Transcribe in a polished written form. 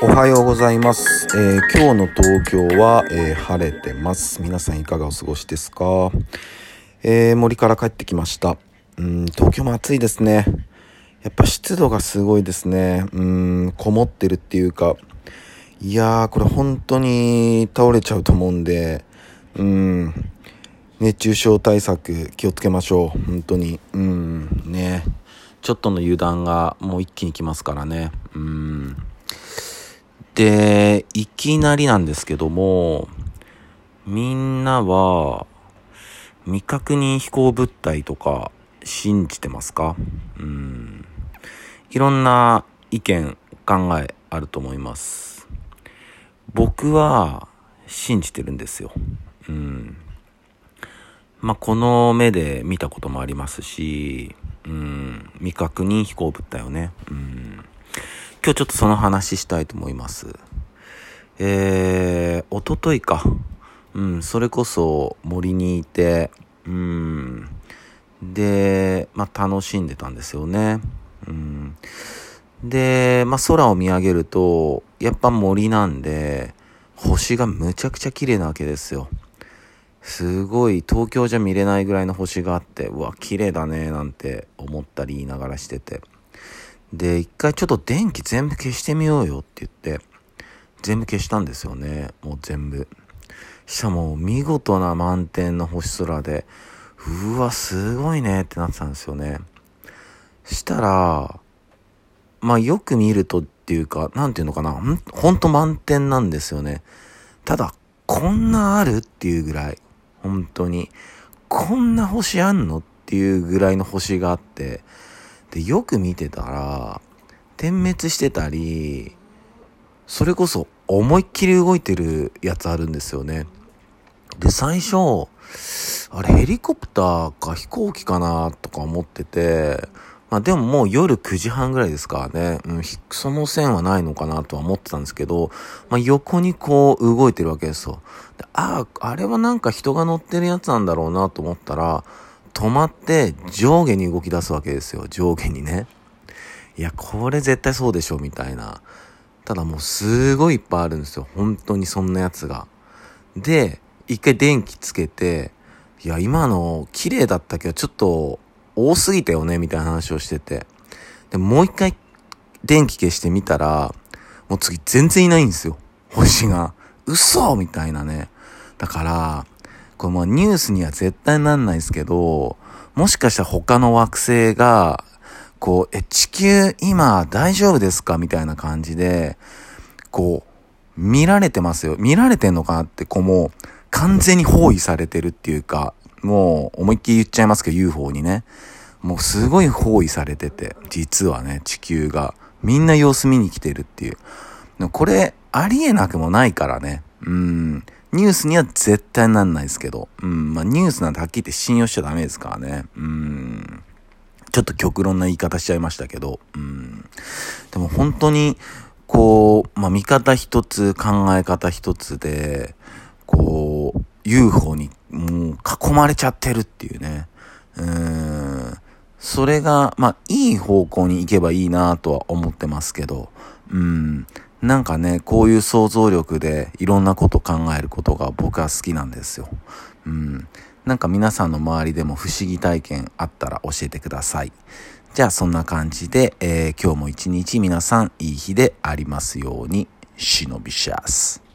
おはようございます、今日の東京は、晴れてます。皆さんいかがお過ごしですか？森から帰ってきました。東京も暑いですね。やっぱ湿度がすごいですね。こもってるっていうか、いやーこれ本当に倒れちゃうと思うんで、熱中症対策気をつけましょう。本当にね、ちょっとの油断がもう一気にきますからね。で、いきなりなんですけども、みんなは未確認飛行物体とか信じてますか？いろんな意見、考えあると思います。僕は信じてるんですよ。この目で見たこともありますし、未確認飛行物体をね。今日ちょっとその話したいと思います。おとといか。それこそ森にいて、で、楽しんでたんですよね。で、空を見上げると、やっぱ森なんで、星がむちゃくちゃ綺麗なわけですよ。すごい、東京じゃ見れないぐらいの星があって、うわ、綺麗だね、なんて思ったり言いながらしてて。で、一回ちょっと電気全部消してみようよって言って、全部消したんですよね。もう全部。しかも、見事な満天の星空で、うわ、すごいねってなってたんですよね。したら、よく見るとっていうか、ほんと満点なんですよね。ただ、こんなあるっていうぐらい、本当に、こんな星あんのっていうぐらいの星があって、で、よく見てたら、点滅してたり、それこそ思いっきり動いてるやつあるんですよね。で、最初、あれヘリコプターか飛行機かなとか思ってて、でももう夜9時半ぐらいですからね、その線はないのかなとは思ってたんですけど、横にこう動いてるわけですよ。で、あれはなんか人が乗ってるやつなんだろうなと思ったら、止まって上下に動き出すわけですよ。上下にね。いや、これ絶対そうでしょみたいな。ただもうすごいいっぱいあるんですよ。本当にそんなやつが。で、一回電気つけて、いや今の綺麗だったけどちょっと多すぎたよねみたいな話をしてて、でもう一回電気消してみたら、もう次全然いないんですよ、星が。嘘みたいなね。だからこれもニュースには絶対なんないですけど、もしかしたら他の惑星がこう地球今大丈夫ですかみたいな感じでこう見られてますよ。見られてんのかなってもう完全に包囲されてるっていうか、もう思いっきり言っちゃいますけど UFO にね、もうすごい包囲されてて、実はね地球がみんな様子見に来てるっていう、これありえなくもないからね。ニュースには絶対なんないですけど、ニュースなんてはっきり言って信用しちゃダメですからね。ちょっと極論な言い方しちゃいましたけど、でも本当に見方一つ考え方一つでUFO にもう囲まれちゃってるっていうね。それがいい方向に行けばいいなとは思ってますけど、なんかね、こういう想像力でいろんなこと考えることが僕は好きなんですよ。なんか皆さんの周りでも不思議体験あったら教えてください。じゃあそんな感じで、今日も一日皆さんいい日でありますように。しのびしゃす。